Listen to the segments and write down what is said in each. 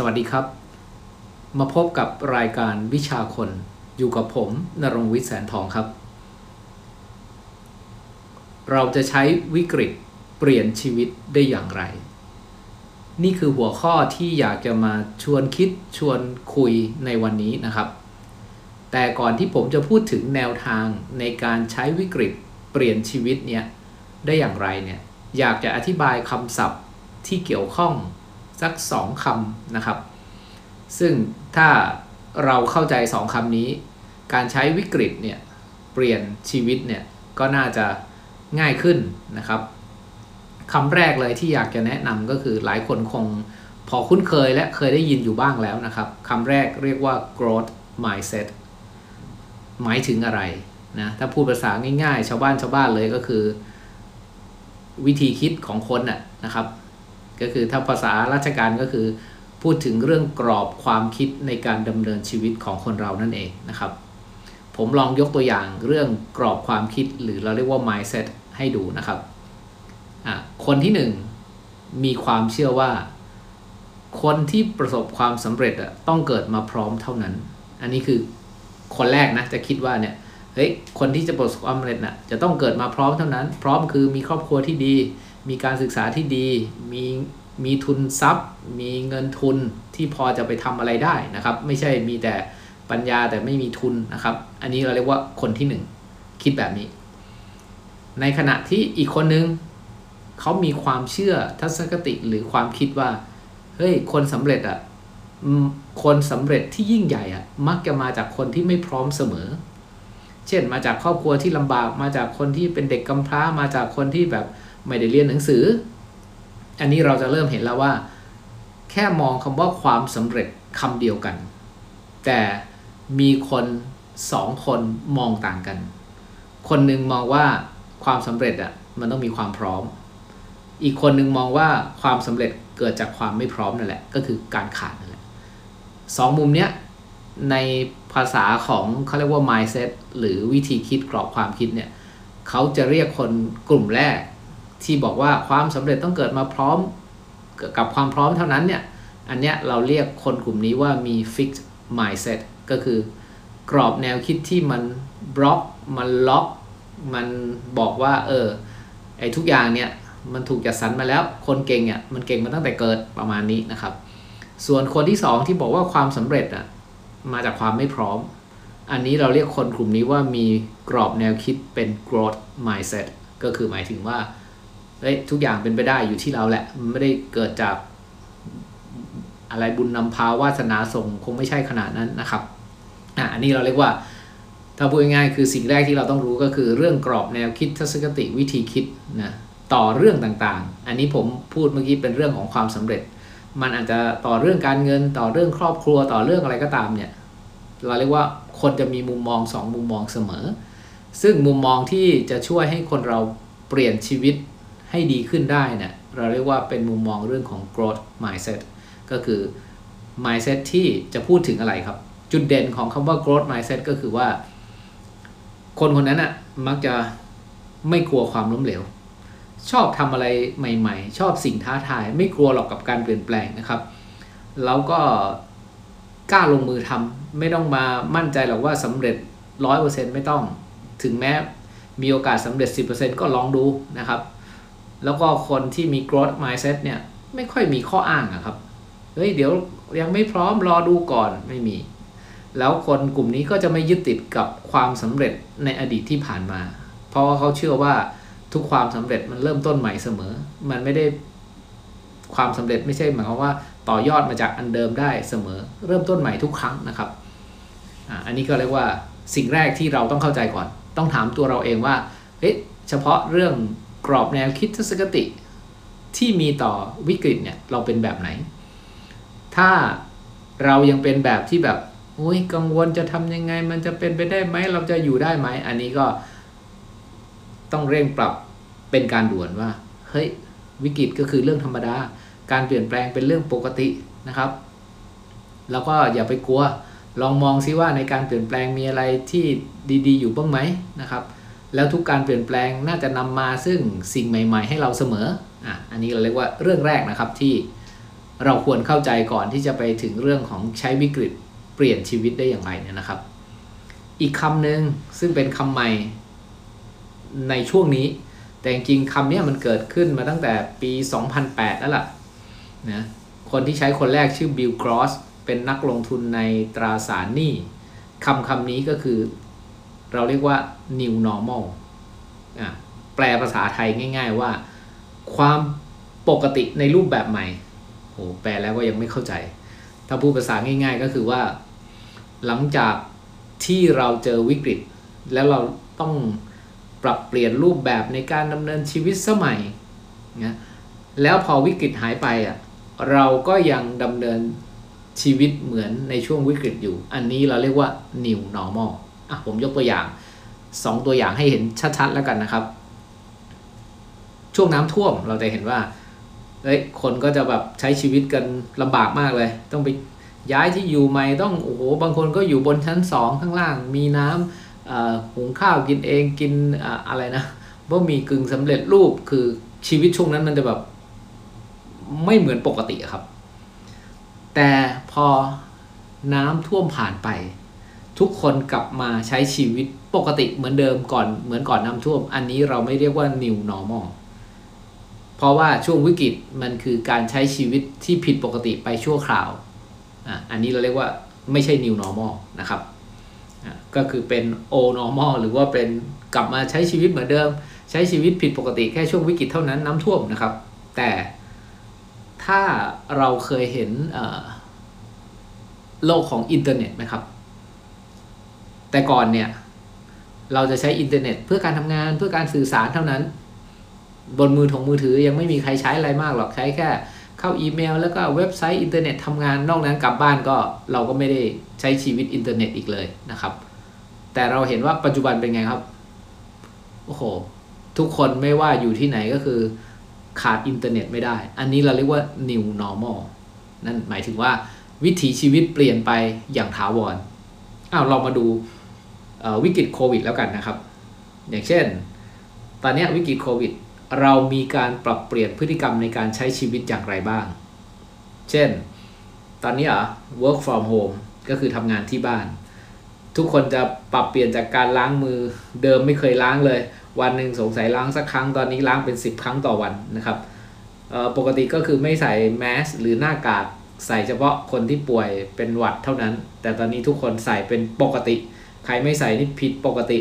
สวัสดีครับมาพบกับรายการวิชาคนอยู่กับผมณรงค์วิทย์แสนทองครับเราจะใช้วิกฤตเปลี่ยนชีวิตได้อย่างไรนี่คือหัวข้อที่อยากจะมาชวนคิดชวนคุยในวันนี้นะครับแต่ก่อนที่ผมจะพูดถึงแนวทางในการใช้วิกฤตเปลี่ยนชีวิตเนี่ยได้อย่างไรเนี่ยอยากจะอธิบายคำศัพท์ที่เกี่ยวข้องสัก2คำนะครับซึ่งถ้าเราเข้าใจ2คำนี้การใช้วิกฤตเนี่ยเปลี่ยนชีวิตเนี่ยก็น่าจะง่ายขึ้นนะครับคำแรกเลยที่อยากจะแนะนำก็คือหลายคนคงพอคุ้นเคยและเคยได้ยินอยู่บ้างแล้วนะครับคำแรกเรียกว่า growth mindset หมายถึงอะไรนะถ้าพูดภาษาง่ายๆชาวบ้านเลยก็คือวิธีคิดของคนน่ะนะครับก็คือถ้าภาษาราชการก็คือพูดถึงเรื่องกรอบความคิดในการดำเนินชีวิตของคนเรานั่นเองนะครับผมลองยกตัวอย่างเรื่องกรอบความคิดหรือเราเรียกว่า mindset ให้ดูนะครับคนที่หนึ่งมีความเชื่อว่าคนที่ประสบความสำเร็จต้องเกิดมาพร้อมเท่านั้นอันนี้คือคนแรกนะจะคิดว่าเนี่ยเฮ้ยคนที่จะประสบความสำเร็จน่ะจะต้องเกิดมาพร้อมเท่านั้นพร้อมคือมีครอบครัวที่ดีมีการศึกษาที่ดีมีทุนทรัพย์มีเงินทุนที่พอจะไปทำอะไรได้นะครับไม่ใช่มีแต่ปัญญาแต่ไม่มีทุนนะครับอันนี้เราเรียกว่าคนที่หนึ่งคิดแบบนี้ในขณะที่อีกคนนึงเขามีความเชื่อทัศนคติหรือความคิดว่าเฮ้ยคนสำเร็จที่ยิ่งใหญ่มักจะมาจากคนที่ไม่พร้อมเสมอเช่นมาจากครอบครัวที่ลำบากมาจากคนที่เป็นเด็กกำพร้ามาจากคนที่แบบไม่ได้เรียนหนังสืออันนี้เราจะเริ่มเห็นแล้วว่าแค่มองคำว่าความสำเร็จคำเดียวกันแต่มีคนสองคนมองต่างกันคนหนึ่งมองว่าความสำเร็จมันต้องมีความพร้อมอีกคนหนึ่งมองว่าความสำเร็จเกิดจากความไม่พร้อมนั่นแหละก็คือการขาดนั่นแหละสองมุมเนี้ยในภาษาของเขาเรียกว่า mindset หรือวิธีคิดกรอบความคิดเนี่ยเขาจะเรียกคนกลุ่มแรกที่บอกว่าความสำเร็จต้องเกิดมาพร้อมกับความพร้อมเท่านั้นเนี่ยอันเนี้ยเราเรียกคนกลุ่มนี้ว่ามี fixed mindset ก็คือกรอบแนวคิดที่มันบล็อกมันล็อกมันบอกว่าไอ้ทุกอย่างเนี่ยมันถูกจัดสรรมาแล้วคนเก่งเนี่ยมันเก่งมาตั้งแต่เกิดประมาณนี้นะครับส่วนคนที่สองที่บอกว่าความสำเร็จมาจากความไม่พร้อมอันนี้เราเรียกคนกลุ่มนี้ว่ามีกรอบแนวคิดเป็น growth mindset ก็คือหมายถึงว่าทุกอย่างเป็นไปได้อยู่ที่เราแหละมันไม่ได้เกิดจากอะไรบุญนำพาวาสนาส่งคงไม่ใช่ขนาดนั้นนะครับอันนี้เราเรียกว่าถ้าพูดง่ายๆคือสิ่งแรกที่เราต้องรู้ก็คือเรื่องกรอบแนวคิดทัศนคติวิธีคิดนะต่อเรื่องต่างๆอันนี้ผมพูดเมื่อกี้เป็นเรื่องของความสำเร็จมันอาจจะต่อเรื่องการเงินต่อเรื่องครอบครัวต่อเรื่องอะไรก็ตามเนี่ยเราเรียกว่าคนจะมีมุมมอง2มุมมองเสมอซึ่งมุมมองที่จะช่วยให้คนเราเปลี่ยนชีวิตให้ดีขึ้นได้เนี่ยเราเรียกว่าเป็นมุมมองเรื่องของ growth mindset ก็คือ mindset ที่จะพูดถึงอะไรครับจุดเด่นของคำว่า growth mindset ก็คือว่าคนคนนั้นมักจะไม่กลัวความล้มเหลวชอบทำอะไรใหม่ๆชอบสิ่งท้าทายไม่กลัวหรอกกับการเปลี่ยนแปลงนะครับแล้วก็กล้าลงมือทำไม่ต้องมามั่นใจหรอกว่าสำเร็จ 100% ไม่ต้องถึงแม้มีโอกาสสำเร็จ 10% ก็ลองดูนะครับแล้วก็คนที่มี growth mindset เนี่ยไม่ค่อยมีข้ออ้างครับเฮ้ยเดี๋ยวยังไม่พร้อมรอดูก่อนไม่มีแล้วคนกลุ่มนี้ก็จะไม่ยึดติดกับความสำเร็จในอดีตที่ผ่านมาเพราะว่าเขาเชื่อว่าทุกความสำเร็จมันเริ่มต้นใหม่เสมอมันไม่ได้ความสำเร็จไม่ใช่หมายความว่าต่อยอดมาจากอันเดิมได้เสมอเริ่มต้นใหม่ทุกครั้งนะครับอันนี้ก็เรียกว่าสิ่งแรกที่เราต้องเข้าใจก่อนต้องถามตัวเราเองว่าเฮ้ยเฉพาะเรื่องกรอบแนวคิดทัศนคติที่มีต่อวิกฤตเนี่ยเราเป็นแบบไหนถ้าเรายังเป็นแบบที่แบบโอ้ยกังวลจะทำยังไงมันจะเป็นไปได้ไหมเราจะอยู่ได้ไหมอันนี้ก็ต้องเร่งปรับเป็นการด่วนว่าเฮ้ยวิกฤตก็คือเรื่องธรรมดาการเปลี่ยนแปลงเป็นเรื่องปกตินะครับแล้วก็อย่าไปกลัวลองมองซิว่าในการเปลี่ยนแปลงมีอะไรที่ดีๆอยู่บ้างไหมนะครับแล้วทุกการเปลี่ยนแปลงน่าจะนำมาซึ่งสิ่งใหม่ๆให้เราเสมออันนี้เราเรียกว่าเรื่องแรกนะครับที่ เราควรเข้าใจก่อนที่จะไปถึงเรื่องของใช้วิกฤตเปลี่ยนชีวิตได้อย่างไรเนี่ยนะครับอีกคำหนึ่งซึ่งเป็นคำใหม่ในช่วงนี้แต่จริงๆคำนี้มันเกิดขึ้นมาตั้งแต่ปี2008แล้วล่ะนะคนที่ใช้คนแรกชื่อบิลกรอสเป็นนักลงทุนในตราสารหนี้คำนี้ก็คือเราเรียกว่า new normal แปลภาษาไทยง่ายๆว่าความปกติในรูปแบบใหม่โอ้แปลแล้วก็ยังไม่เข้าใจถ้าพูดภาษาง่ายๆก็คือว่าหลังจากที่เราเจอวิกฤตแล้วเราต้องปรับเปลี่ยนรูปแบบในการดำเนินชีวิตสมัยนะแล้วพอวิกฤตหายไปเราก็ยังดำเนินชีวิตเหมือนในช่วงวิกฤตอยู่อันนี้เราเรียกว่า new normal ผมยกตัวอย่าง2ตัวอย่างให้เห็นชัดๆแล้วกันนะครับช่วงน้ำท่วมเราจะเห็นว่าคนก็จะแบบใช้ชีวิตกันลำบากมากเลยต้องไปย้ายที่อยู่ใหม่ต้องโอ้โหบางคนก็อยู่บนชั้น2ข้างล่างมีน้ำหุงข้าวกินเองกินอะไรนะบะหมี่กึ่งสำเร็จรูปคือชีวิตช่วงนั้นมันจะแบบไม่เหมือนปกติครับแต่พอน้ำท่วมผ่านไปทุกคนกลับมาใช้ชีวิตปกติเหมือนเดิมก่อนเหมือนก่อนน้ำท่วมอันนี้เราไม่เรียกว่า new normal เพราะว่าช่วงวิกฤตมันคือการใช้ชีวิตที่ผิดปกติไปชั่วคราวอันนี้เราเรียกว่าไม่ใช่ new normal นะครับก็คือเป็น old normal หรือว่าเป็นกลับมาใช้ชีวิตเหมือนเดิมใช้ชีวิตผิดปกติแค่ช่วงวิกฤตเท่านั้นน้ำท่วมนะครับแต่ถ้าเราเคยเห็นโลกของอินเทอร์เน็ตไหมครับแต่ก่อนเนี่ยเราจะใช้อินเทอร์เน็ตเพื่อการทำงานเพื่อการสื่อสารเท่านั้นบนมือถือยังไม่มีใครใช้อะไรมากหรอกใช้แค่เข้าอีเมลแล้วก็เว็บไซต์อินเทอร์เน็ตทำงานนอกนั้นกลับบ้านก็เราก็ไม่ได้ใช้ชีวิตอินเทอร์เน็ตอีกเลยนะครับแต่เราเห็นว่าปัจจุบันเป็นไงครับโอ้โหทุกคนไม่ว่าอยู่ที่ไหนก็คือขาดอินเทอร์เน็ตไม่ได้อันนี้เราเรียกว่า new normal นั่นหมายถึงว่าวิถีชีวิตเปลี่ยนไปอย่างถาวรเรามาดูวิกฤตโควิดแล้วกันนะครับอย่างเช่นตอนนี้วิกฤตโควิดเรามีการปรับเปลี่ยนพฤติกรรมในการใช้ชีวิตอย่างไรบ้างเช่นตอนนี้work from home ก็คือทำงานที่บ้านทุกคนจะปรับเปลี่ยนจากการล้างมือเดิมไม่เคยล้างเลยวันหนึ่งสงสัยล้างสักครั้งตอนนี้ล้างเป็น10ครั้งต่อวันนะครับปกติก็คือไม่ใส่แมสหรือหน้ากากใส่เฉพาะคนที่ป่วยเป็นหวัดเท่านั้นแต่ตอนนี้ทุกคนใส่เป็นปกติใครไม่ใส่นี่ผิดปกติ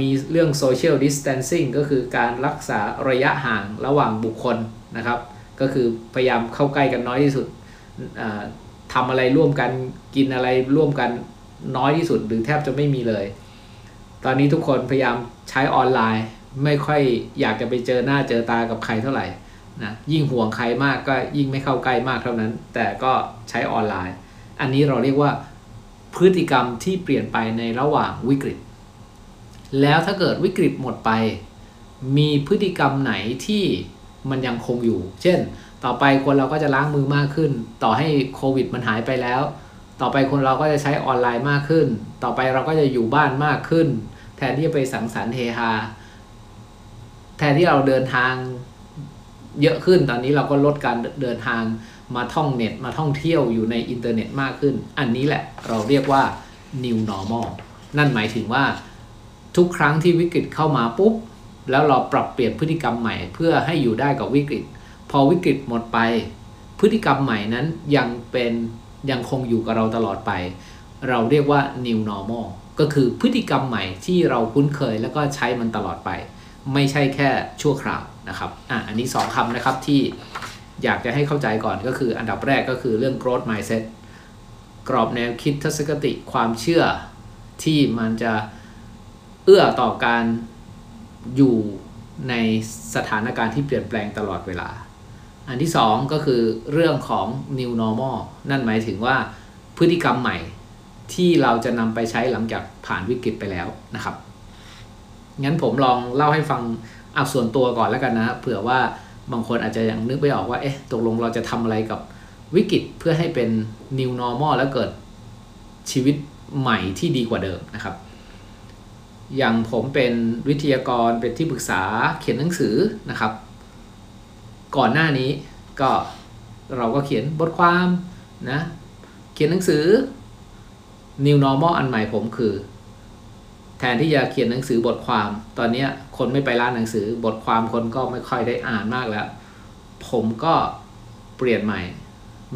มีเรื่อง social distancing ก็คือการรักษาระยะห่างระหว่างบุคคลนะครับก็คือพยายามเข้าใกล้กันน้อยที่สุดทำอะไรร่วมกันกินอะไรร่วมกันน้อยที่สุดหรือแทบจะไม่มีเลยตอนนี้ทุกคนพยายามใช้ออนไลน์ไม่ค่อยอยากจะไปเจอหน้าเจอตากับใครเท่าไหร่นะยิ่งห่วงใครมากก็ยิ่งไม่เข้าใกล้มากเท่านั้นแต่ก็ใช้ออนไลน์อันนี้เราเรียกว่าพฤติกรรมที่เปลี่ยนไปในระหว่างวิกฤตแล้วถ้าเกิดวิกฤตหมดไปมีพฤติกรรมไหนที่มันยังคงอยู่เช่นต่อไปคนเราก็จะล้างมือมากขึ้นต่อให้โควิดมันหายไปแล้วต่อไปคนเราก็จะใช้ออนไลน์มากขึ้นต่อไปเราก็จะอยู่บ้านมากขึ้นแทนที่จะไปสังสรรค์เฮฮาแทนที่เราเดินทางเยอะขึ้นตอนนี้เราก็ลดการเดินทางมาท่องเน็ตมาท่องเที่ยวอยู่ในอินเทอร์เน็ตมากขึ้นอันนี้แหละเราเรียกว่า new normal นั่นหมายถึงว่าทุกครั้งที่วิกฤตเข้ามาปุ๊บแล้วเราปรับเปลี่ยนพฤติกรรมใหม่เพื่อให้อยู่ได้กับวิกฤตพอวิกฤตหมดไปพฤติกรรมใหม่นั้นยังคงอยู่กับเราตลอดไปเราเรียกว่า new normal ก็คือพฤติกรรมใหม่ที่เราคุ้นเคยแล้วก็ใช้มันตลอดไปไม่ใช่แค่ชั่วคราวนะครับอันนี้2คำนะครับที่อยากจะให้เข้าใจก่อนก็คืออันดับแรกก็คือเรื่อง growth mindset กรอบแนวคิดทัศนคติความเชื่อที่มันจะเอื้อต่อการอยู่ในสถานการณ์ที่เปลี่ยนแปลงตลอดเวลาอันที่2ก็คือเรื่องของ new normal นั่นหมายถึงว่าพฤติกรรมใหม่ที่เราจะนำไปใช้หลังจากผ่านวิกฤตไปแล้วนะครับงั้นผมลองเล่าให้ฟังส่วนตัวก่อนแล้วกันนะเผื่อว่าบางคนอาจจะยังนึกไม่ออกว่าตกลงเราจะทำอะไรกับวิกฤตเพื่อให้เป็น new normal แล้วเกิดชีวิตใหม่ที่ดีกว่าเดิมนะครับอย่างผมเป็นวิทยากรเป็นที่ปรึกษาเขียนหนังสือนะครับก่อนหน้านี้ก็ เราก็เขียนบทความนะเขียนหนังสือ New Normal อันใหม่ผมคือแทนที่จะเขียนหนังสือบทความตอนนี้คนไม่ไปร้านหนังสือบทความคนก็ไม่ค่อยได้อ่านมากแล้วผมก็เปลี่ยนใหม่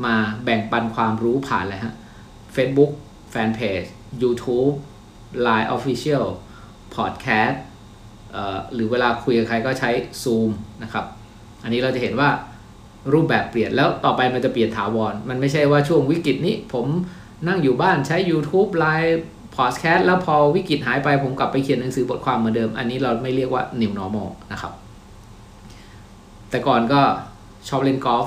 มาแบ่งปันความรู้ผ่านเลยฮะ Facebook Fanpage YouTube Line Official Podcast หรือเวลาคุยกับใครก็ใช้ Zoom นะครับอันนี้เราจะเห็นว่ารูปแบบเปลี่ยนแล้วต่อไปมันจะเปลี่ยนถาวรมันไม่ใช่ว่าช่วงวิกฤตนี้ผมนั่งอยู่บ้านใช้ YouTube Line Podcast แล้วพอวิกฤตหายไปผมกลับไปเขียนหนังสือบทความเหมือนเดิมอันนี้เราไม่เรียกว่า New Normal นะครับแต่ก่อนก็ชอบเล่นกอล์ฟ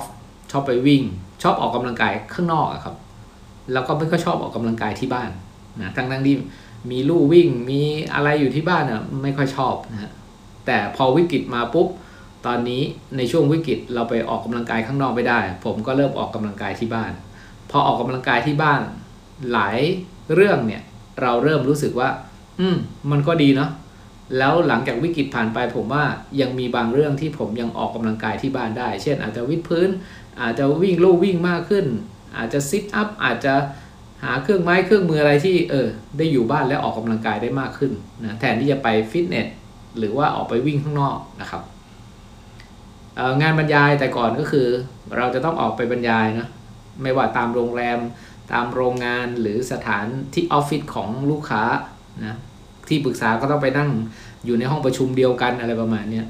ชอบไปวิ่งชอบออกกำลังกายข้างนอกครับแล้วก็ไม่ค่อยชอบออกกำลังกายที่บ้านนะทั้งที่มีลู่วิ่งมีอะไรอยู่ที่บ้านอ่ะไม่ค่อยชอบนะแต่พอวิกฤตมาปุ๊บตอนนี้ในช่วงวิกฤตเราไปออกกำลังกายข้างนอกไม่ได้ผมก็เริ่มออกกำลังกายที่บ้านพอออกกำลังกายที่บ้านหลายเรื่องเนี่ยเราเริ่มรู้สึกว่ามันก็ดีเนาะแล้วหลังจากวิกฤตผ่านไปผมว่ายังมีบางเรื่องที่ผมยังออกกำลังกายที่บ้านได้เช่นอาจจะวิดพื้นอาจจะวิ่งลู่วิ่งมากขึ้นอาจจะซิทอัพอาจจะหาเครื่องไม้เครื่องมืออะไรที่ได้อยู่บ้านแล้วออกกำลังกายได้มากขึ้นนะแทนที่จะไปฟิตเนสหรือว่าออกไปวิ่งข้างนอกนะครับงานบรรยายแต่ก่อนก็คือเราจะต้องออกไปบรรยายนะไม่ว่าตามโรงแรมตามโรงงานหรือสถานที่ออฟฟิศของลูกค้านะที่ปรึกษาก็ต้องไปนั่งอยู่ในห้องประชุมเดียวกันอะไรประมาณนี้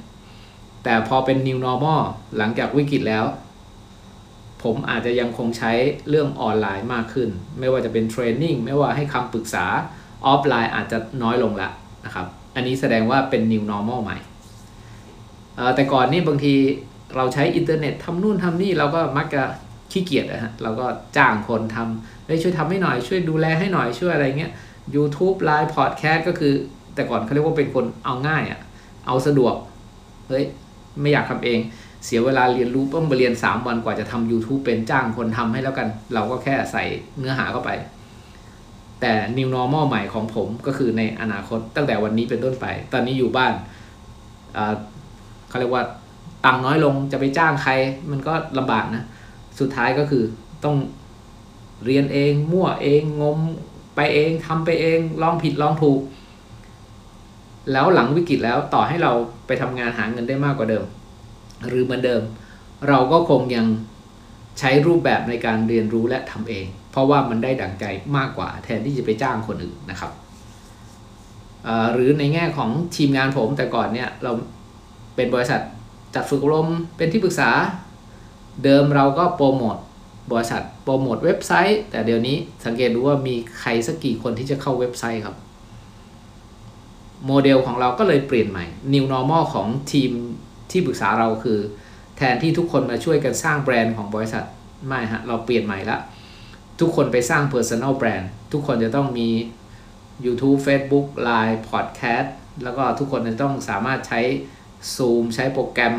แต่พอเป็น New Normal หลังจากวิกฤตแล้วผมอาจจะยังคงใช้เรื่องออนไลน์มากขึ้นไม่ว่าจะเป็นเทรนนิ่งไม่ว่าให้คำปรึกษาออฟไลน์อาจจะน้อยลงละนะครับอันนี้แสดงว่าเป็น New Normal ใหม่แต่ก่อนนี่บางทีเราใช้อินเทอร์เน็ตทำนู่นทำนี่เราก็มักจะขี้เกียจนะฮะเราก็จ้างคนทำช่วยทำให้หน่อยช่วยดูแลให้หน่อยช่วยอะไรเงี้ยYouTube Live Podcast ก็คือแต่ก่อนเขาเรียกว่าเป็นคนเอาง่ายอ่ะเอาสะดวกเฮ้ยไม่อยากทำเองเสียเวลาเรียนรู้ต้องไปเรียน3วันกว่าจะทำ YouTube เป็นจ้างคนทำให้แล้วกันเราก็แค่ใส่เนื้อหาเข้าไปแต่ New Normal ใหม่ของผมก็คือในอนาคตตั้งแต่วันนี้เป็นต้นไปตอนนี้อยู่บ้านเขาเรียกว่าตังน้อยลงจะไปจ้างใครมันก็ลำบากนะสุดท้ายก็คือต้องเรียนเองมั่วเองงมไปเองทำไปเองลองผิดลองถูกแล้วหลังวิกฤตแล้วต่อให้เราไปทำงานหาเงินได้มากกว่าเดิมหรือเหมือนเดิมเราก็คงยังใช้รูปแบบในการเรียนรู้และทำเองเพราะว่ามันได้ดั่งใจมากกว่าแทนที่จะไปจ้างคนอื่นนะครับหรือในแง่ของทีมงานผมแต่ก่อนเนี่ยเราเป็นบริษัทจัดฝึกอบรมเป็นที่ปรึกษาเดิมเราก็โปรโมทบริษัทโปรโมทเว็บไซต์แต่เดี๋ยวนี้สังเกตดูว่ามีใครสักกี่คนที่จะเข้าเว็บไซต์ครับโมเดลของเราก็เลยเปลี่ยนใหม่ New Normal ของทีมที่ปรึกษาเราคือแทนที่ทุกคนมาช่วยกันสร้างแบรนด์ของบริษัทไม่ฮะเราเปลี่ยนใหม่ละทุกคนไปสร้าง Personal Brand ทุกคนจะต้องมี YouTube Facebook Line Podcast แล้วก็ทุกคนจะต้องสามารถใช้ Zoom ใช้โปรแกรม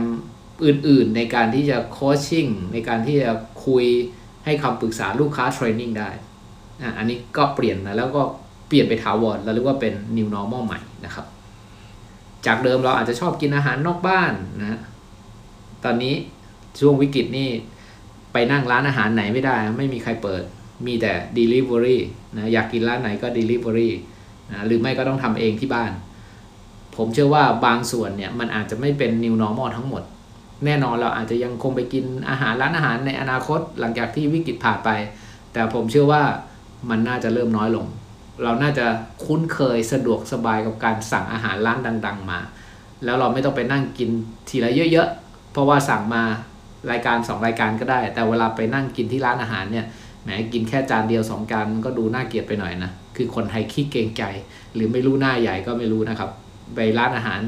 อื่นๆในการที่จะโคชชิ่งในการที่จะคุยให้คำปรึกษาลูกค้าเทรนนิ่งได้อันนี้ก็เปลี่ยนนะแล้วก็เปลี่ยนไปถาวรเราเรียกว่าเป็น New Normal ใหม่นะครับจากเดิมเราอาจจะชอบกินอาหารนอกบ้านนะตอนนี้ช่วงวิกฤตนี่ไปนั่งร้านอาหารไหนไม่ได้ไม่มีใครเปิดมีแต่ Delivery นะอยากกินร้านไหนก็ Delivery นะหรือไม่ก็ต้องทำเองที่บ้านผมเชื่อว่าบางส่วนเนี่ยมันอาจจะไม่เป็น New Normal ทั้งหมดแน่นอนเราอาจจะยังคงไปกินอาหารร้านอาหารในอนาคตหลังจากที่วิกฤตผ่านไปแต่ผมเชื่อว่ามันน่าจะเริ่มน้อยลงเราน่าจะคุ้นเคยสะดวกสบายกับการสั่งอาหารร้านดังๆมาแล้วเราไม่ต้องไปนั่งกินทีละเยอะๆเพราะว่าสั่งมารายการ2รายการก็ได้แต่เวลาไปนั่งกินที่ร้านอาหารเนี่ยแหมกินแค่จานเดียว2จานก็ดูน่าเกลียดไปหน่อยนะคือคนไทยขี้เกรงใจหรือไม่รู้หน้าใหญ่ก็ไม่รู้นะครับไปร้านอาหาร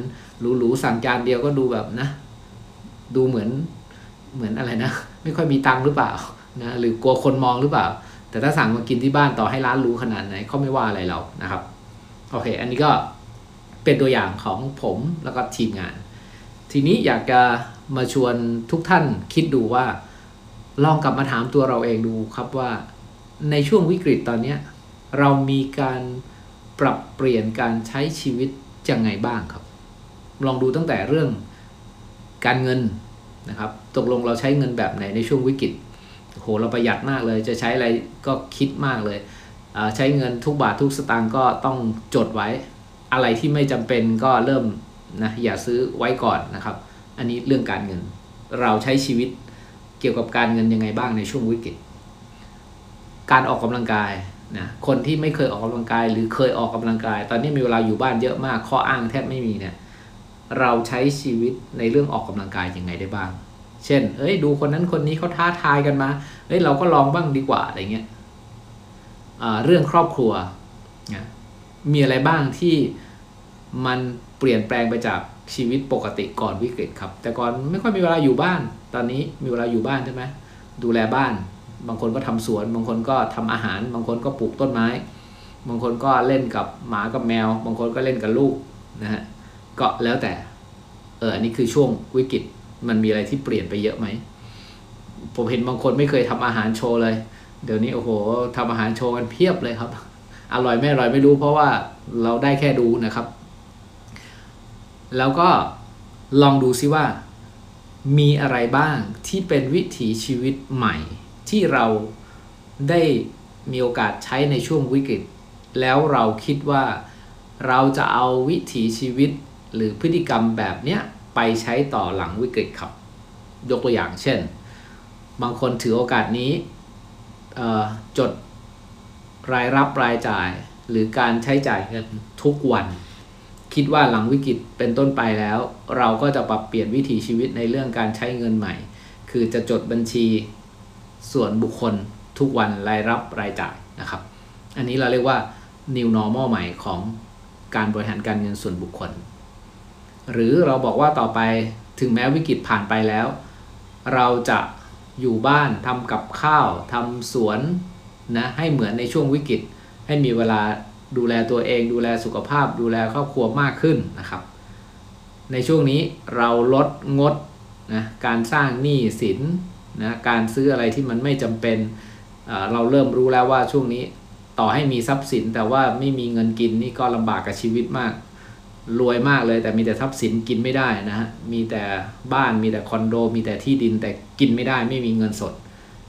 หรูๆสั่งจานเดียวก็ดูแบบนะดูเหมือนอะไรนะไม่ค่อยมีตังค์หรือเปล่านะหรือกลัวคนมองหรือเปล่าแต่ถ้าสั่งมากินที่บ้านต่อให้ร้านรู้ขนาดไหนเขาไม่ว่าอะไรเรานะครับโอเคอันนี้ก็เป็นตัวอย่างของผมแล้วก็ทีมงานทีนี้อยากจะมาชวนทุกท่านคิดดูว่าลองกลับมาถามตัวเราเองดูครับว่าในช่วงวิกฤตตอนนี้เรามีการปรับเปลี่ยนการใช้ชีวิตยังไงบ้างครับลองดูตั้งแต่เรื่องการเงินนะครับตกลงเราใช้เงินแบบไหนในช่วงวิกฤต โหเราประหยัดมากเลยจะใช้อะไรก็คิดมากเลยใช้เงินทุกบาททุกสตางค์ก็ต้องจดไว้อะไรที่ไม่จำเป็นก็เริ่มนะอย่าซื้อไว้ก่อนนะครับอันนี้เรื่องการเงินเราใช้ชีวิตเกี่ยวกับการเงินยังไงบ้างในช่วงวิกฤตการออกกำลังกายนะคนที่ไม่เคยออกกำลังกายหรือเคยออกกำลังกายตอนนี้มีเวลาอยู่บ้านเยอะมากข้ออ้างแทบไม่มีเนี่ยเราใช้ชีวิตในเรื่องออกกำลังกายยังไงได้บ้างเช่นเอ้ยดูคนนั้นคนนี้เขาท้าทายกันมาเอ้ยเราก็ลองบ้างดีกว่าอะไรเงี้ยเรื่องครอบครัวนะมีอะไรบ้างที่มันเปลี่ยนแปลงไปจากชีวิตปกติก่อนวิกฤตครับแต่ก่อนไม่ค่อยมีเวลาอยู่บ้านตอนนี้มีเวลาอยู่บ้านใช่ไหมดูแลบ้านบางคนก็ทำสวนบางคนก็ทำอาหารบางคนก็ปลูกต้นไม้บางคนก็เล่นกับหมากับแมวบางคนก็เล่นกับลูกนะฮะก็แล้วแต่อันนี้คือช่วงวิกฤตมันมีอะไรที่เปลี่ยนไปเยอะไหมผมเห็นบางคนไม่เคยทำอาหารโชว์เลยเดี๋ยวนี้โอ้โหทำอาหารโชว์กันเพียบเลยครับอร่อยไม่อร่อยไม่รู้เพราะว่าเราได้แค่ดูนะครับแล้วก็ลองดูซิว่ามีอะไรบ้างที่เป็นวิถีชีวิตใหม่ที่เราได้มีโอกาสใช้ในช่วงวิกฤตแล้วเราคิดว่าเราจะเอาวิถีชีวิตหรือพฤติกรรมแบบเนี้ยไปใช้ต่อหลังวิกฤตครับยกตัวอย่างเช่นบางคนถือโอกาสนี้จดรายรับรายจ่ายหรือการใช้จ่ายเงินทุกวันคิดว่าหลังวิกฤตเป็นต้นไปแล้วเราก็จะปรับเปลี่ยนวิถีชีวิตในเรื่องการใช้เงินใหม่คือจะจดบัญชีส่วนบุคคลทุกวันรายรับรายจ่ายนะครับอันนี้เราเรียกว่า new normal ใหม่ของการบริหารการเงินส่วนบุคคลหรือเราบอกว่าต่อไปถึงแม้วิกฤตผ่านไปแล้วเราจะอยู่บ้านทำกับข้าวทำสวนนะให้เหมือนในช่วงวิกฤตให้มีเวลาดูแลตัวเองดูแลสุขภาพดูแลครอบครัวมากขึ้นนะครับในช่วงนี้เราลดงดนะการสร้างหนี้สินนะการซื้ออะไรที่มันไม่จำเป็นเราเริ่มรู้แล้วว่าช่วงนี้ต่อให้มีทรัพย์สินแต่ว่าไม่มีเงินกินนี่ก็ลำบากกับชีวิตมากรวยมากเลยแต่มีแต่ทรัพย์สินกินไม่ได้นะฮะมีแต่บ้านมีแต่คอนโดมีแต่ที่ดินแต่กินไม่ได้ไม่มีเงินสด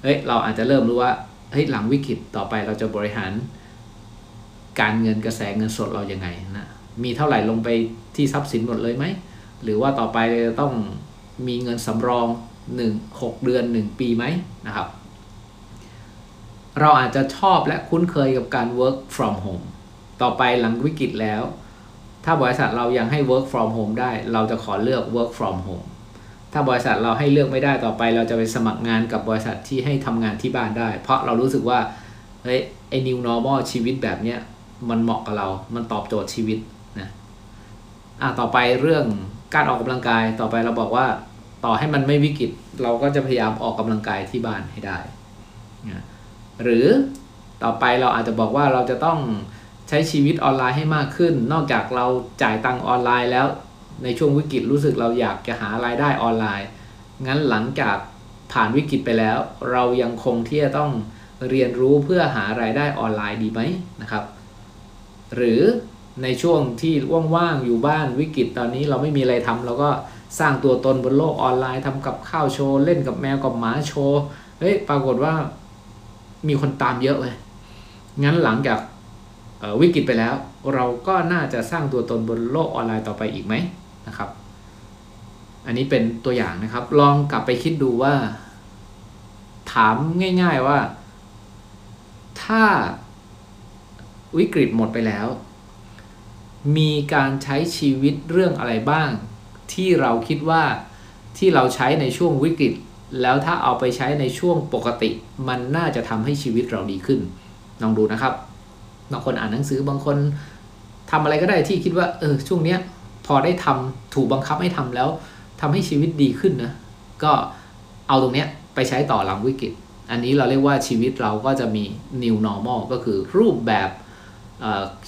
เฮ้ยเราอาจจะเริ่มรู้ว่าเฮ้ยหลังวิกฤตต่อไปเราจะบริหารการเงินกระแสเงินสดเรายังไงนะมีเท่าไหร่ลงไปที่ทรัพย์สินหมดเลยไหมหรือว่าต่อไปจะต้องมีเงินสำรอง6 เดือน1 ปีไหมนะครับเราอาจจะชอบและคุ้นเคยกับการ work from home ต่อไปหลังวิกฤตแล้วถ้าบริษัทเรายังให้ work from home ได้เราจะขอเลือก work from home ถ้าบริษัทเราให้เลือกไม่ได้ต่อไปเราจะไปสมัครงานกับบริษัทที่ให้ทำงานที่บ้านได้เพราะเรารู้สึกว่าเฮ้ยไอ้ new normal ชีวิตแบบเนี้ยมันเหมาะกับเรามันตอบโจทย์ชีวิตนะต่อไปเรื่องการออกกำลังกายต่อไปเราบอกว่าต่อให้มันไม่วิกฤตเราก็จะพยายามออกกำลังกายที่บ้านให้ได้นะหรือต่อไปเราอาจจะบอกว่าเราจะต้องใช้ชีวิตออนไลน์ให้มากขึ้นนอกจากเราจ่ายตังออนไลน์แล้วในช่วงวิกฤตรู้สึกเราอยากจะหารายได้ออนไลน์งั้นหลังจากผ่านวิกฤตไปแล้วเรายังคงที่จะต้องเรียนรู้เพื่อหารายได้ออนไลน์ดีไหมนะครับหรือในช่วงที่ว่างๆอยู่บ้านวิกฤตตอนนี้เราไม่มีอะไรทำเราก็สร้างตัวตนบนโลกออนไลน์ทำกับข้าวโชว์เล่นกับแมวกับหมาโชว์เฮ้ยปรากฏว่ามีคนตามเยอะเลยงั้นหลังจากวิกฤตไปแล้วเราก็น่าจะสร้างตัวตนบนโลกออนไลน์ต่อไปอีกไหมนะครับอันนี้เป็นตัวอย่างนะครับลองกลับไปคิดดูว่าถามง่ายๆว่าถ้าวิกฤตหมดไปแล้วมีการใช้ชีวิตเรื่องอะไรบ้างที่เราคิดว่าที่เราใช้ในช่วงวิกฤตแล้วถ้าเอาไปใช้ในช่วงปกติมันน่าจะทำให้ชีวิตเราดีขึ้นลองดูนะครับบางคนอ่านหนังสือบางคนทำอะไรก็ได้ที่คิดว่าช่วงเนี้ยพอได้ทำถูกบังคับให้ทำแล้วทำให้ชีวิตดีขึ้นนะก็เอาตรงเนี้ยไปใช้ต่อหลังวิกฤตอันนี้เราเรียกว่าชีวิตเราก็จะมี new normal ก็คือรูปแบบ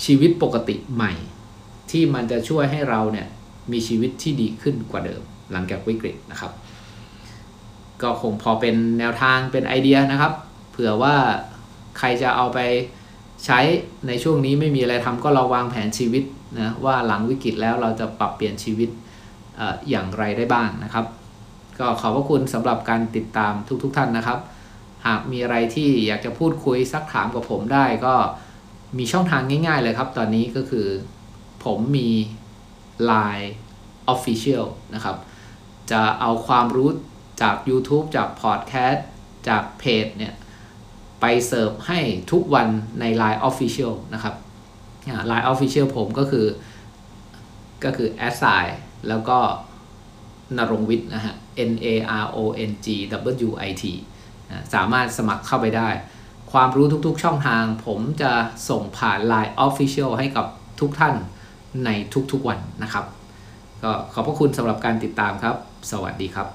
ชีวิตปกติใหม่ที่มันจะช่วยให้เราเนี่ยมีชีวิตที่ดีขึ้นกว่าเดิมหลังจากวิกฤตนะครับก็คงพอเป็นแนวทางเป็นไอเดียนะครับเผื่อว่าใครจะเอาไปใช้ในช่วงนี้ไม่มีอะไรทำก็เราวางแผนชีวิตนะว่าหลังวิกฤตแล้วเราจะปรับเปลี่ยนชีวิตอย่างไรได้บ้างนะครับก็ขอบพระคุณสำหรับการติดตามทุกท่านนะครับ หากมีอะไรที่อยากจะพูดคุยซักถามกับผมได้ก็มีช่องทางง่ายๆเลยครับตอนนี้ก็คือผมมี Line Official นะครับจะเอาความรู้จาก YouTube จาก Podcast จากเพจเนี่ยไปเสิร์ฟให้ทุกวันใน Line Official นะครับ Line Official ผมก็คือ @ แล้วก็นรงวิทย์นะฮะ NARONGWIT สามารถสมัครเข้าไปได้ความรู้ทุกๆช่องทางผมจะส่งผ่าน Line Official ให้กับทุกท่านในทุกๆวันนะครับก็ขอบพระคุณสำหรับการติดตามครับสวัสดีครับ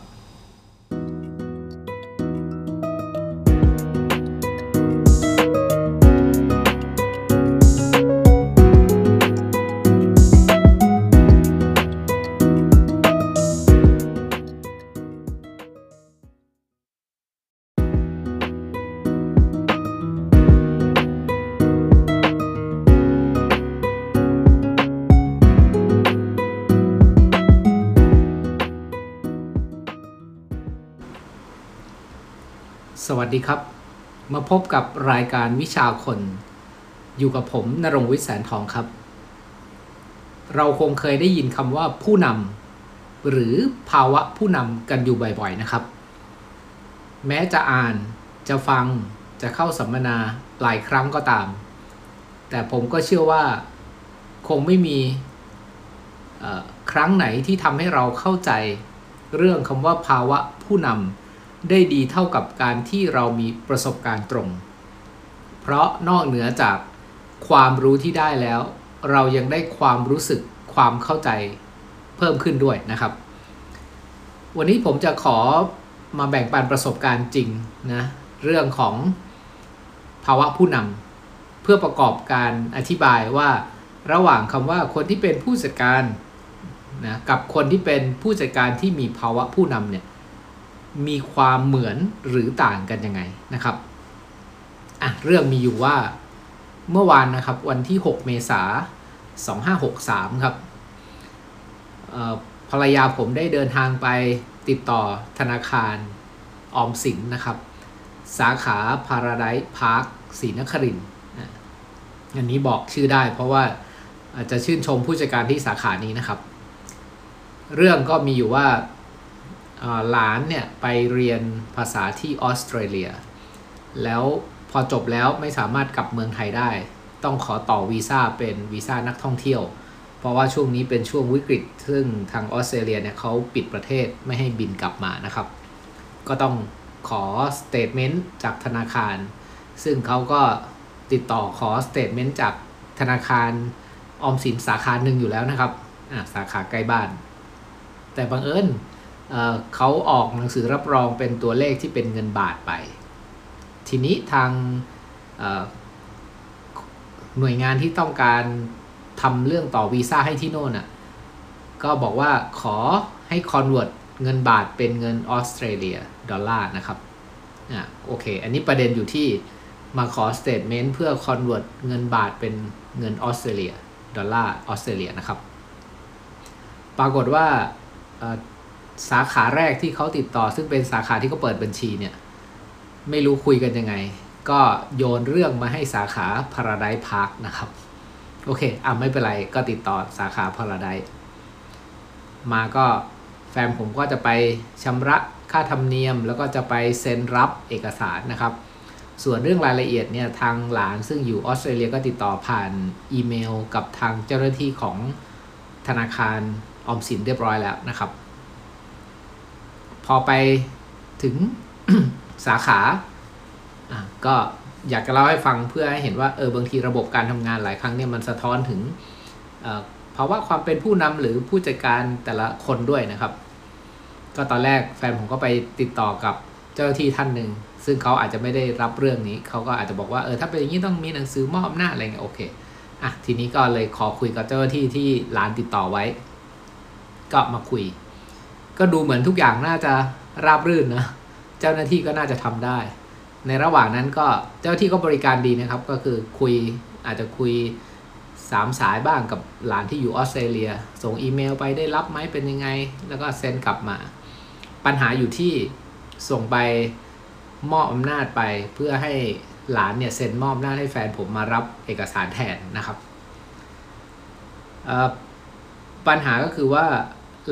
สวัสดีครับมาพบกับรายการวิชาคนอยู่กับผมณรงค์วิทย์แสนทองครับเราคงเคยได้ยินคำว่าผู้นำหรือภาวะผู้นำกันอยู่บ่อยๆนะครับแม้จะอ่านจะฟังจะเข้าสัมมนาหลายครั้งก็ตามแต่ผมก็เชื่อว่าคงไม่มีครั้งไหนที่ทำให้เราเข้าใจเรื่องคำว่าภาวะผู้นำได้ดีเท่ากับการที่เรามีประสบการณ์ตรงเพราะนอกเหนือจากความรู้ที่ได้แล้วเรายังได้ความรู้สึกความเข้าใจเพิ่มขึ้นด้วยนะครับวันนี้ผมจะขอมาแบ่งปันประสบการณ์จริงนะเรื่องของภาวะผู้นำเพื่อประกอบการอธิบายว่าระหว่างคำว่าคนที่เป็นผู้จัดการนะกับคนที่เป็นผู้จัดการที่มีภาวะผู้นำเนี่ยมีความเหมือนหรือต่างกันยังไงนะครับเรื่องมีอยู่ว่าเมื่อวานนะครับวันที่6เมษายน2563ครับภรรยาผมได้เดินทางไปติดต่อธนาคารออมสินนะครับสาขาพาราไดซ์พาร์คศรีนครินทร์อันนี้บอกชื่อได้เพราะว่าอาจจะชื่นชมผู้จัดการที่สาขานี้นะครับเรื่องก็มีอยู่ว่าหลานเนี่ยไปเรียนภาษาที่ออสเตรเลียแล้วพอจบแล้วไม่สามารถกลับเมืองไทยได้ต้องขอต่อวีซ่าเป็นวีซ่านักท่องเที่ยวเพราะว่าช่วงนี้เป็นช่วงวิกฤตซึ่งทางออสเตรเลียเนี่ยเขาปิดประเทศไม่ให้บินกลับมานะครับก็ต้องขอสเตทเมนต์จากธนาคารซึ่งเขาก็ติดต่อขอสเตทเมนต์จากธนาคารออมสินสาขาหนึ่งอยู่แล้วนะครับสาขาใกล้บ้านแต่บังเอิญเขาออกหนังสือรับรองเป็นตัวเลขที่เป็นเงินบาทไปทีนี้ทางหน่วยงานที่ต้องการทำเรื่องต่อวีซ่าให้ที่โน่นน่ะก็บอกว่าขอให้คอนเวิร์ตเงินบาทเป็นเงินออสเตรเลียดอลลาร์นะครับโอเคอันนี้ประเด็นอยู่ที่มาขอสเตทเมนต์เพื่อคอนเวิร์ตเงินบาทเป็นเงินออสเตรเลียดอลลาร์ออสเตรเลียนะครับปรากฏว่าสาขาแรกที่เขาติดต่อซึ่งเป็นสาขาที่เขาเปิดบัญชีเนี่ยไม่รู้คุยกันยังไงก็โยนเรื่องมาให้สาขาพาราไดซ์พาร์คนะครับโอเคไม่เป็นไรก็ติดต่อสาขาพาราไดซ์มาก็แฟนผมก็จะไปชำระค่าธรรมเนียมแล้วก็จะไปเซ็นรับเอกสารนะครับส่วนเรื่องรายละเอียดเนี่ยทางหลานซึ่งอยู่ออสเตรเลียก็ติดต่อผ่านอีเมลกับทางเจ้าหน้าที่ของธนาคารออมสินเรียบร้อยแล้วนะครับพอไปถึง สาขาก็อยากจะเล่าให้ฟังเพื่อให้เห็นว่าบางทีระบบการทำงานหลายครั้งเนี่ยมันสะท้อนถึงภาวะความเป็นผู้นำหรือผู้จัดการแต่ละคนด้วยนะครับก็ตอนแรกแฟนผมก็ไปติดต่อกับเจ้าหน้าที่ท่านหนึ่งซึ่งเขาอาจจะไม่ได้รับเรื่องนี้เขาก็อาจจะบอกว่าถ้าเป็นอย่างนี้ต้องมีหนังสือมอบอำนาจอะไรเงี้ยโอเคทีนี้ก็เลยขอคุยกับเจ้าหน้าที่ที่ร้านติดต่อไว้ก็มาคุยก็ดูเหมือนทุกอย่างน่าจะราบรื่นนะเจ้าหน้าที่ก็น่าจะทำได้ในระหว่างนั้นก็เจ้าหน้าที่ก็บริการดีนะครับก็คือคุยอาจจะคุย3สายบ้างกับหลานที่อยู่ออสเตรเลียส่งอีเมลไปได้รับไหมเป็นยังไงแล้วก็เซ็นกลับมาปัญหาอยู่ที่ส่งไป มอบอำนาจไปเพื่อให้หลานเนี่ยเซ็นมอบอำนาจให้แฟนผมมารับเอกสารแทนนะครับปัญหาก็คือว่า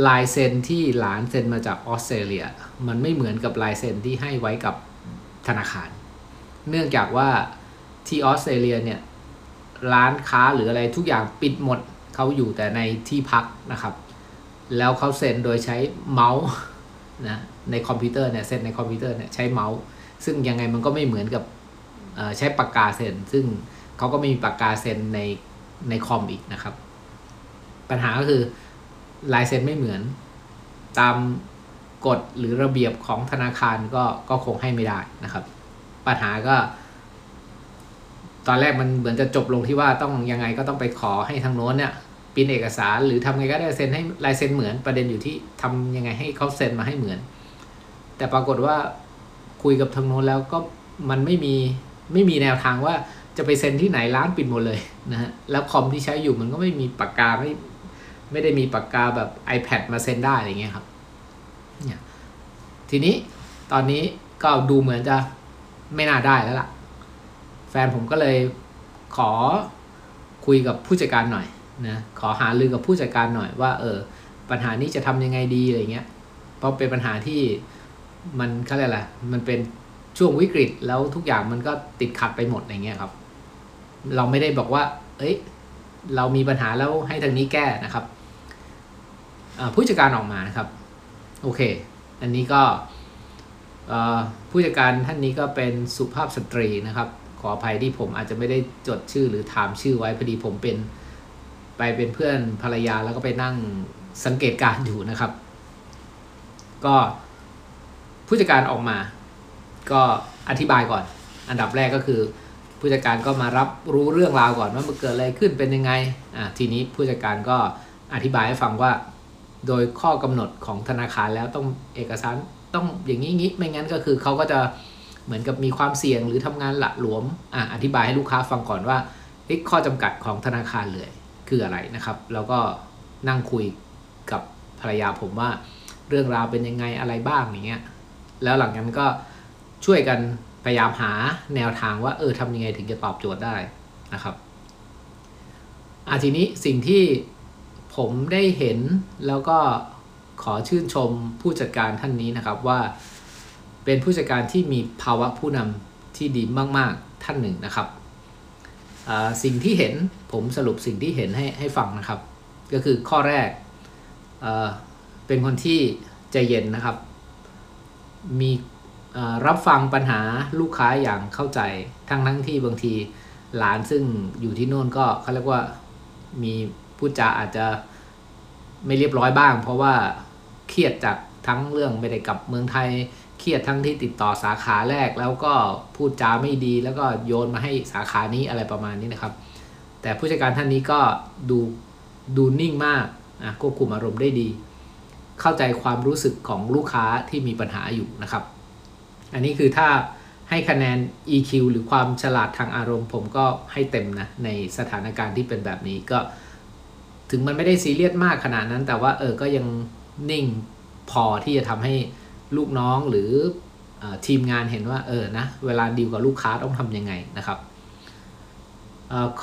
ลายเซ็นที่หลานเซ็นมาจากออสเตรเลียมันไม่เหมือนกับลายเซ็นที่ให้ไว้กับธนาคารเนื่องจากว่าที่ออสเตรเลียเนี่ยร้านค้าหรืออะไรทุกอย่างปิดหมดเขาอยู่แต่ในที่พักนะครับแล้วเขาเซ็นโดยใช้เมาส์นะในคอมพิวเตอร์เนี่ยเซ็นในคอมพิวเตอร์เนี่ยใช้เมาส์ซึ่งยังไงมันก็ไม่เหมือนกับใช้ปากกาเซ็นซึ่งเขาก็ไม่มีปากกาเซ็นในคอมอีกนะครับปัญหาก็คือลายเซ็นไม่เหมือนตามกฎหรือระเบียบของธนาคารก็คงให้ไม่ได้นะครับปัญหาก็ตอนแรกมันเหมือนจะจบลงที่ว่าต้องยังไงก็ต้องไปขอให้ทางโน้นเนี่ยพิมพ์เอกสารหรือทำไงก็ได้เซ็นให้ลายเซ็นเหมือนประเด็นอยู่ที่ทำยังไงให้เขาเซ็นมาให้เหมือนแต่ปรากฏว่าคุยกับทางโน้นแล้วก็มันไม่มีแนวทางว่าจะไปเซ็นที่ไหนร้านปิดหมดเลยนะฮะแล้วคอมที่ใช้อยู่มันก็ไม่มีปากกาไม่ได้มีปากกาแบบ iPad มาเซ็นได้อะไรเงี้ยครับเนี่ยทีนี้ตอนนี้ก็ดูเหมือนจะไม่น่าได้แล้วล่ะแฟนผมก็เลยขอคุยกับผู้จัดการหน่อยนะขอหารือกับผู้จัดการหน่อยว่าปัญหานี้จะทำยังไงดีอะไรเงี้ยเพราะเป็นปัญหาที่มันเขาเรียกอะไรมันเป็นช่วงวิกฤตแล้วทุกอย่างมันก็ติดขัดไปหมดอย่างเงี้ยครับเราไม่ได้บอกว่าเรามีปัญหาแล้วให้ทางนี้แก้นะครับผู้จัดการออกมานะครับโอเคอันนี้ก็ผู้จัดการท่านนี้ก็เป็นสุภาพสตรีนะครับขออภัยที่ผมอาจจะไม่ได้จดชื่อหรือถามชื่อไว้พอดีผมเป็นเพื่อนภรรยาแล้วก็ไปนั่งสังเกตการณ์อยู่นะครับก็ผู้จัดการออกมาก็อธิบายก่อนอันดับแรกก็คือผู้จัดการก็มารับรู้เรื่องราวก่อนว่ามันเกิดอะไรขึ้นเป็นยังไงทีนี้ผู้จัดการก็อธิบายให้ฟังว่าโดยข้อกำหนดของธนาคารแล้วต้องเอกสารต้องอย่างนี้ไม่งั้นก็คือเขาก็จะเหมือนกับมีความเสี่ยงหรือทำงานหละหลวมอธิบายให้ลูกค้าฟังก่อนว่าข้อจำกัดของธนาคารเลยคืออะไรนะครับแล้วก็นั่งคุยกับภรรยาผมว่าเรื่องราวเป็นยังไงอะไรบ้างอย่างเงี้ยแล้วหลังจากนั้นก็ช่วยกันพยายามหาแนวทางว่าทำยังไงถึงจะตอบโจทย์ได้นะครับทีนี้สิ่งที่ผมได้เห็นแล้วก็ขอชื่นชมผู้จัดการท่านนี้นะครับว่าเป็นผู้จัดการที่มีภาวะผู้นำที่ดีมากๆท่านหนึ่งนะครับสิ่งที่เห็นผมสรุปสิ่งที่เห็นให้ฟังนะครับก็คือข้อแรกเป็นคนที่ใจเย็นนะครับมีรับฟังปัญหาลูกค้าอย่างเข้าใจทั้งที่บางทีหลานซึ่งอยู่ที่โน่นก็เขาเรียกว่ามีพูดจาอาจจะไม่เรียบร้อยบ้างเพราะว่าเครียดจากทั้งเรื่องไม่ได้กลับเมืองไทยเครียดทั้งที่ติดต่อสาขาแรกแล้วก็พูดจาไม่ดีแล้วก็โยนมาให้สาขานี้อะไรประมาณนี้นะครับแต่ผู้จัดการท่านนี้ก็ดูนิ่งมากควบคุมอารมณ์ได้ดีเข้าใจความรู้สึกของลูกค้าที่มีปัญหาอยู่นะครับอันนี้คือถ้าให้คะแนน EQ หรือความฉลาดทางอารมณ์ผมก็ให้เต็มนะในสถานการณ์ที่เป็นแบบนี้ก็ถึงมันไม่ได้ซีเรียสมากขนาดนั้นแต่ว่าก็ยังนิ่งพอที่จะทำให้ลูกน้องหรือทีมงานเห็นว่านะเวลาดีลกับลูกค้าต้องทำยังไงนะครับ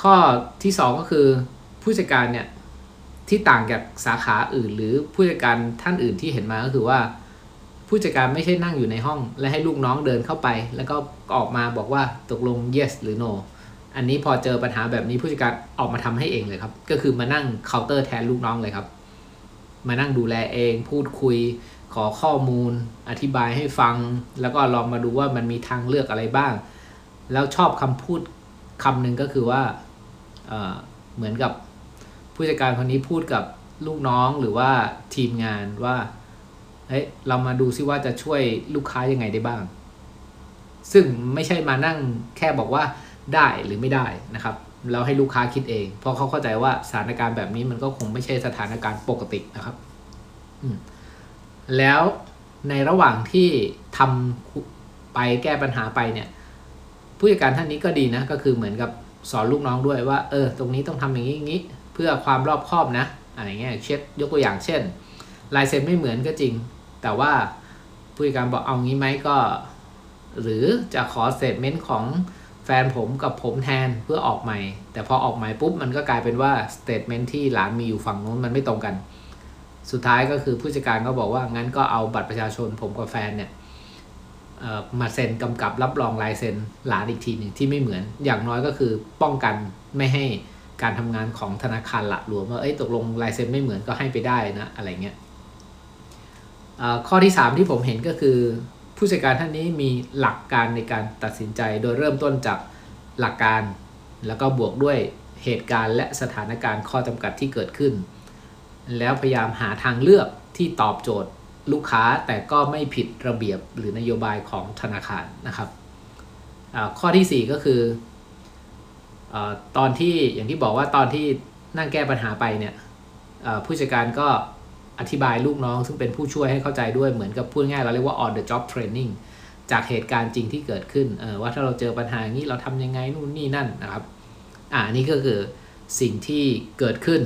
ข้อที่2ก็คือผู้จัดการเนี่ยที่ต่างจากสาขาอื่นหรือผู้จัดการท่านอื่นที่เห็นมาก็คือว่าผู้จัดการไม่ใช่นั่งอยู่ในห้องและให้ลูกน้องเดินเข้าไปแล้วก็ออกมาบอกว่าตกลง yes หรือ no อันนี้พอเจอปัญหาแบบนี้ผู้จัดการออกมาทำให้เองเลยครับก็คือมานั่งเคาน์เตอร์แทนลูกน้องเลยครับมานั่งดูแลเองพูดคุยขอข้อมูลอธิบายให้ฟังแล้วก็ลองมาดูว่ามันมีทางเลือกอะไรบ้างแล้วชอบคำพูดคำหนึ่งก็คือว่าเหมือนกับผู้จัดการคนนี้พูดกับลูกน้องหรือว่าทีมงานว่าเรามาดูซิว่าจะช่วยลูกค้ายังไงได้บ้างซึ่งไม่ใช่มานั่งแค่บอกว่าได้หรือไม่ได้นะครับแล้วให้ลูกค้าคิดเองเพราะเขาเข้าใจว่าสถานการณ์แบบนี้มันก็คงไม่ใช่สถานการณ์ปกตินะครับแล้วในระหว่างที่ทำไปแก้ปัญหาไปเนี่ยผู้จัดการท่านนี้ก็ดีนะก็คือเหมือนกับสอนลูกน้องด้วยว่าตรงนี้ต้องทำอย่างนี้อย่างนี้เพื่อความรอบคอบนะอะไรเงี้ยเช็ดยกตัวอย่างเช่นลายเซ็นไม่เหมือนก็จริงแต่ว่าผู้จัดการบอกเอางี้ไหมก็ หรือจะขอสเตทเมนต์ของแฟนผมกับผมแทนเพื่อออกใหม่แต่พอออกใหม่ปุ๊บมันก็กลายเป็นว่าสเตทเมนต์ที่หลานมีอยู่ฝั่งนู้นมันไม่ตรงกันสุดท้ายก็คือผู้จัดการก็บอกว่างั้นก็เอาบัตรประชาชนผมกับแฟนเนี่ยมาเซ็นกำกับรับรองลายเซ็นหลานอีกทีหนึ่งที่ไม่เหมือนอย่างน้อยก็คือป้องกันไม่ให้การทำงานของธนาคารหละหลวมว่าตกลงลายเซ็นไม่เหมือนก็ให้ไปได้นะอะไรเงี้ยข้อที่3ที่ผมเห็นก็คือผู้จัดการท่านนี้มีหลักการในการตัดสินใจโดยเริ่มต้นจากหลักการแล้วก็บวกด้วยเหตุการณ์และสถานการณ์ข้อจำกัดที่เกิดขึ้นแล้วพยายามหาทางเลือกที่ตอบโจทย์ลูกค้าแต่ก็ไม่ผิดระเบียบหรือนโยบายของธนาคารนะครับข้อที่4ก็คือตอนที่อย่างที่บอกว่าตอนที่นั่งแก้ปัญหาไปเนี่ยผู้จัดการก็อธิบายลูกน้องซึ่งเป็นผู้ช่วยให้เข้าใจด้วยเหมือนกับพูดง่ายเราเรียกว่า on the job training จากเหตุการณ์จริงที่เกิดขึ้นว่าถ้าเราเจอปัญหาอย่างนี้เราทำยังไงนู่นนี่นั่นนะครับอันนี้ก็คือสิ่งที่เกิดขึ้น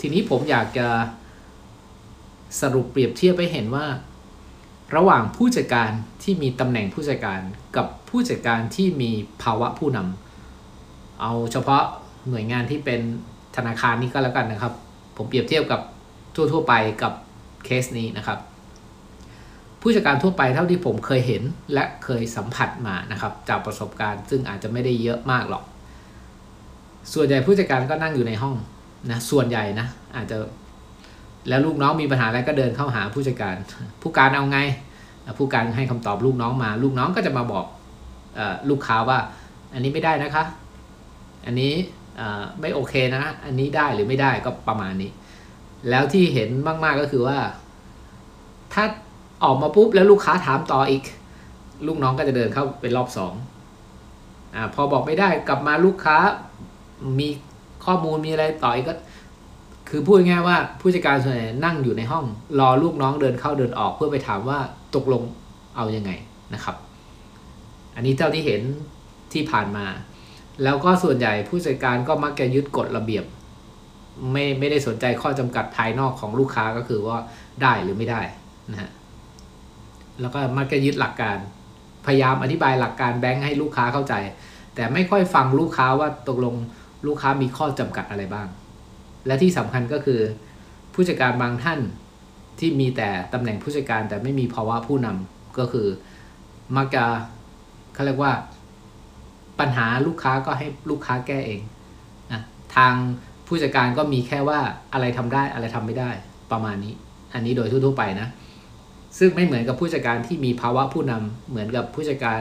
ทีนี้ผมอยากจะสรุปเปรียบเทียบให้เห็นว่าระหว่างผู้จัดการที่มีตำแหน่งผู้จัดการกับผู้จัดการที่มีภาวะผู้นำเอาเฉพาะหน่วยงานที่เป็นธนาคารนี้ก็แล้วกันนะครับผมเปรียบเทียบกับทั่วไปกับเคสนี้นะครับผู้จัดการทั่วไปเท่าที่ผมเคยเห็นและเคยสัมผัสมานะครับจากประสบการณ์ซึ่งอาจจะไม่ได้เยอะมากหรอกส่วนใหญ่ผู้จัดการก็นั่งอยู่ในห้องนะส่วนใหญ่นะอาจจะแล้วลูกน้องมีปัญหาอะไรก็เดินเข้าหาผู้จัดการผู้การเอาไงผู้การให้คำตอบลูกน้องมาลูกน้องก็จะมาบอกลูกค้าว่าอันนี้ไม่ได้นะคะอันนี้ไม่โอเคนะอันนี้ได้หรือไม่ได้ก็ประมาณนี้แล้วที่เห็นมากๆก็คือว่าถ้าออกมาปุ๊บแล้วลูกค้าถามต่ออีกลูกน้องก็จะเดินเข้าเป็นรอบ2พอบอกไม่ได้กลับมาลูกค้ามีข้อมูลมีอะไรต่ออีกก็คือพูดง่ายว่าผู้จัดการส่วนใหญ่นั่งอยู่ในห้องรอลูกน้องเดินเข้าเดินออกเพื่อไปถามว่าตกลงเอายังไงนะครับอันนี้เท่าที่เห็นที่ผ่านมาแล้วก็ส่วนใหญ่ผู้จัดการก็มักจะยึดกฎระเบียบไม่ได้สนใจข้อจำกัดภายนอกของลูกค้าก็คือว่าได้หรือไม่ได้นะฮะแล้วก็มักจะยึดหลักการพยายามอธิบายหลักการแบงค์ให้ลูกค้าเข้าใจแต่ไม่ค่อยฟังลูกค้าว่าตกลงลูกค้ามีข้อจำกัดอะไรบ้างและที่สำคัญก็คือผู้จัดการบางท่านที่มีแต่ตำแหน่งผู้จัดการแต่ไม่มีภาวะผู้นำก็คือมักจะเขาเรียกว่าปัญหาลูกค้าก็ให้ลูกค้าแก้เองนะทางผู้จัดการก็มีแค่ว่าอะไรทำได้อะไรทำไม่ได้ประมาณนี้อันนี้โดยทั่วๆไปนะซึ่งไม่เหมือนกับผู้จัดการที่มีภาวะผู้นำเหมือนกับผู้จัดการ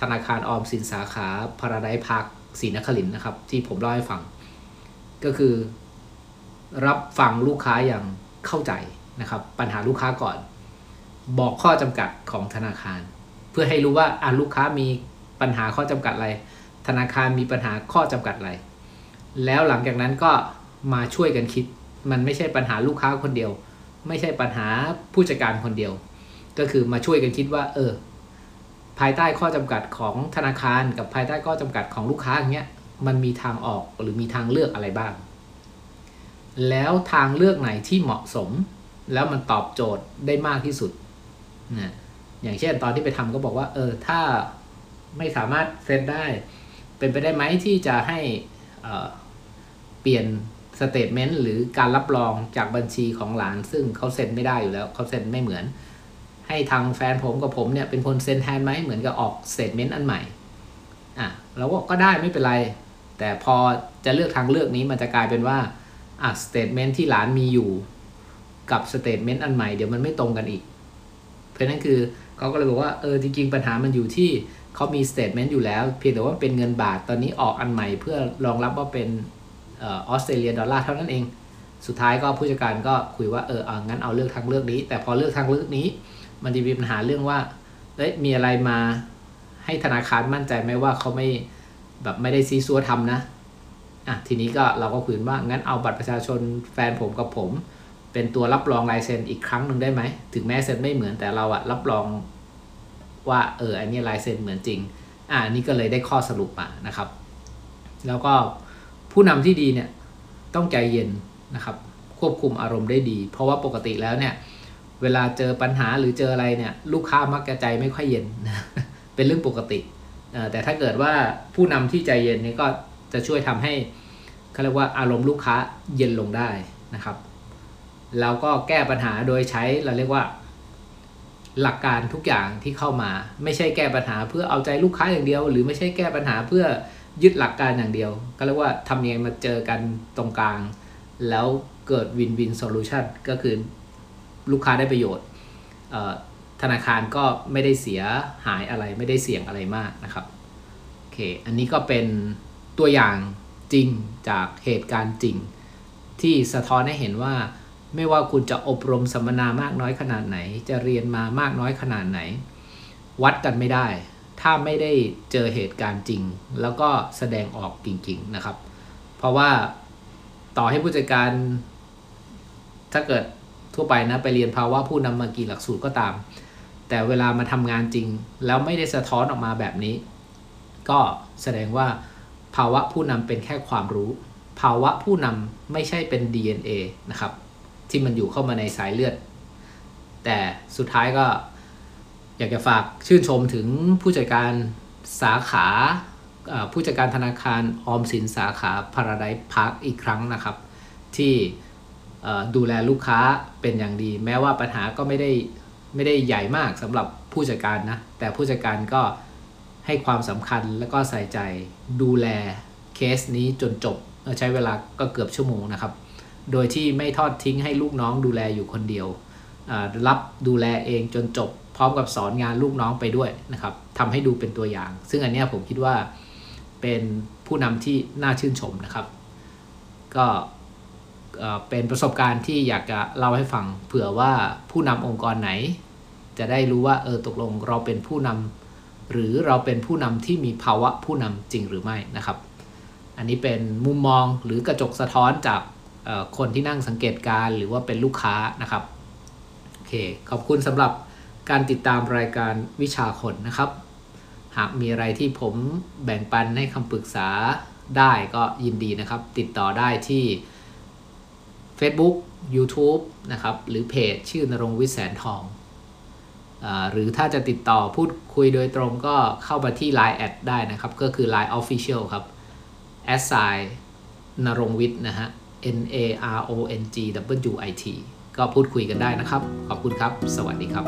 ธนาคารออมสินสาขาพาราไดซ์พาร์คศรีนครินทร์นะครับที่ผมเล่าให้ฟังก็คือรับฟังลูกค้าอย่างเข้าใจนะครับปัญหาลูกค้าก่อนบอกข้อจำกัดของธนาคารเพื่อให้รู้ว่าลูกค้ามีปัญหาข้อจำกัดอะไรธนาคารมีปัญหาข้อจำกัดอะไรแล้วหลังจากนั้นก็มาช่วยกันคิดมันไม่ใช่ปัญหาลูกค้าคนเดียวไม่ใช่ปัญหาผู้จัดการคนเดียวก็คือมาช่วยกันคิดว่าภายใต้ข้อจำกัดของธนาคารกับภายใต้ข้อจำกัดของลูกค้าอย่างเงี้ยมันมีทางออกหรือมีทางเลือกอะไรบ้างแล้วทางเลือกไหนที่เหมาะสมแล้วมันตอบโจทย์ได้มากที่สุดนะอย่างเช่นตอนที่ไปทำก็บอกว่าถ้าไม่สามารถเซ็นได้เป็นไปได้ไหมที่จะให้เปลี่ยนสเตทเมนต์หรือการรับรองจากบัญชีของหลานซึ่งเขาเซ็นไม่ได้อยู่แล้วเขาเซ็นไม่เหมือนให้ทางแฟนผมกับผมเนี่ยเป็นคนเซ็นแทนไหมเหมือนกับออกสเตทเมนต์อันใหม่เราก็ได้ไม่เป็นไรแต่พอจะเลือกทางเลือกนี้มันจะกลายเป็นว่าสเตทเมนต์ที่หลานมีอยู่กับสเตทเมนต์อันใหม่เดี๋ยวมันไม่ตรงกันอีกเพราะนั้นคือเขาก็เลยบอกว่าจริงๆปัญหามันอยู่ที่เขามีสเตทเมนต์อยู่แล้วเพียงแต่ว่าเป็นเงินบาทตอนนี้ออกอันใหม่เพื่อรองรับว่าเป็นออสเตรเลียดอลลาร์เท่านั้นเองสุดท้ายก็ผู้จัดการก็คุยว่างั้นเอาเลือกทางเลือกนี้แต่พอเลือกทางเลือกนี้มันจะมีปัญหาเรื่องว่ามีอะไรมาให้ธนาคารมั่นใจไหมว่าเขาไม่แบบไม่ได้ซีซัวทำนะทีนี้ก็เราก็คุยว่างั้นเอาบัตรประชาชนแฟนผมกับผมเป็นตัวรับรองลายเซ็นอีกครั้งหนึ่งได้ไหมถึงแม้เซ็นไม่เหมือนแต่เรารับรองว่าอันนี้ลายเซ็นเหมือนจริงนี่ก็เลยได้ข้อสรุปมานะครับแล้วก็ผู้นำที่ดีเนี่ยต้องใจเย็นนะครับควบคุมอารมณ์ได้ดีเพราะว่าปกติแล้วเนี่ยเวลาเจอปัญหาหรือเจออะไรเนี่ยลูกค้ามักจะใจไม่ค่อยเย็น เป็นเรื่องปกติแต่ถ้าเกิดว่าผู้นำที่ใจเย็นนี่ก็จะช่วยทำให้เขาเรียกว่าอารมณ์ลูกค้าเย็นลงได้นะครับแล้วก็แก้ปัญหาโดยใช้เราเรียกว่าหลักการทุกอย่างที่เข้ามาไม่ใช่แก้ปัญหาเพื่อเอาใจลูกค้าอย่างเดียวหรือไม่ใช่แก้ปัญหาเพื่อยึดหลักการอย่างเดียวก็เรียกว่าทำยังไงมาเจอกันตรงกลางแล้วเกิดวินวินโซลูชันก็คือลูกค้าได้ประโยชน์ธนาคารก็ไม่ได้เสียหายอะไรไม่ได้เสี่ยงอะไรมากนะครับโอเคอันนี้ก็เป็นตัวอย่างจริงจากเหตุการณ์จริงที่สะท้อนให้เห็นว่าไม่ว่าคุณจะอบรมสัมมนามากน้อยขนาดไหนจะเรียนมามากน้อยขนาดไหนวัดกันไม่ได้ถ้าไม่ได้เจอเหตุการณ์จริงแล้วก็แสดงออกจริงๆนะครับเพราะว่าต่อให้ผู้จัดการถ้าเกิดทั่วไปนะไปเรียนภาวะผู้นำมากี่หลักสูตรก็ตามแต่เวลามาทำงานจริงแล้วไม่ได้สะท้อนออกมาแบบนี้ก็แสดงว่าภาวะผู้นำเป็นแค่ความรู้ภาวะผู้นำไม่ใช่เป็น DNA นะครับที่มันอยู่เข้ามาในสายเลือดแต่สุดท้ายก็อยากจะฝากชื่นชมถึงผู้จัดการสาขาผู้จัดการธนาคารออมสินสาขา Paradise Park อีกครั้งนะครับที่ดูแลลูกค้าเป็นอย่างดีแม้ว่าปัญหาก็ไม่ได้ใหญ่มากสำหรับผู้จัดการนะแต่ผู้จัดการก็ให้ความสำคัญแล้วก็ใส่ใจดูแลเคสนี้จนจบใช้เวลาก็เกือบชั่วโมงนะครับโดยที่ไม่ทอดทิ้งให้ลูกน้องดูแลอยู่คนเดียวรับดูแลเองจนจบพร้อมกับสอนงานลูกน้องไปด้วยนะครับทำให้ดูเป็นตัวอย่างซึ่งอันนี้ผมคิดว่าเป็นผู้นำที่น่าชื่นชมนะครับก็เป็นประสบการณ์ที่อยากจะเล่าให้ฟังเผื่อว่าผู้นำองค์กรไหนจะได้รู้ว่าตกลงเราเป็นผู้นำหรือเราเป็นผู้นำที่มีภาวะผู้นำจริงหรือไม่นะครับอันนี้เป็นมุมมองหรือกระจกสะท้อนจากคนที่นั่งสังเกตการหรือว่าเป็นลูกค้านะครับโอเคขอบคุณสำหรับการติดตามรายการวิชาคนนะครับหากมีอะไรที่ผมแบ่งปันให้คำปรึกษาได้ก็ยินดีนะครับติดต่อได้ที่ Facebook YouTube นะครับหรือเพจชื่อนรงค์วิทย์แสนทองหรือถ้าจะติดต่อพูดคุยโดยตรงก็เข้ามาที่ Line แอดได้นะครับก็คือ Line Official ครับนรงค์วิทย์นะฮะNARONGWIT ก็พูดคุยกันได้นะครับขอบคุณครับสวัสดีครับ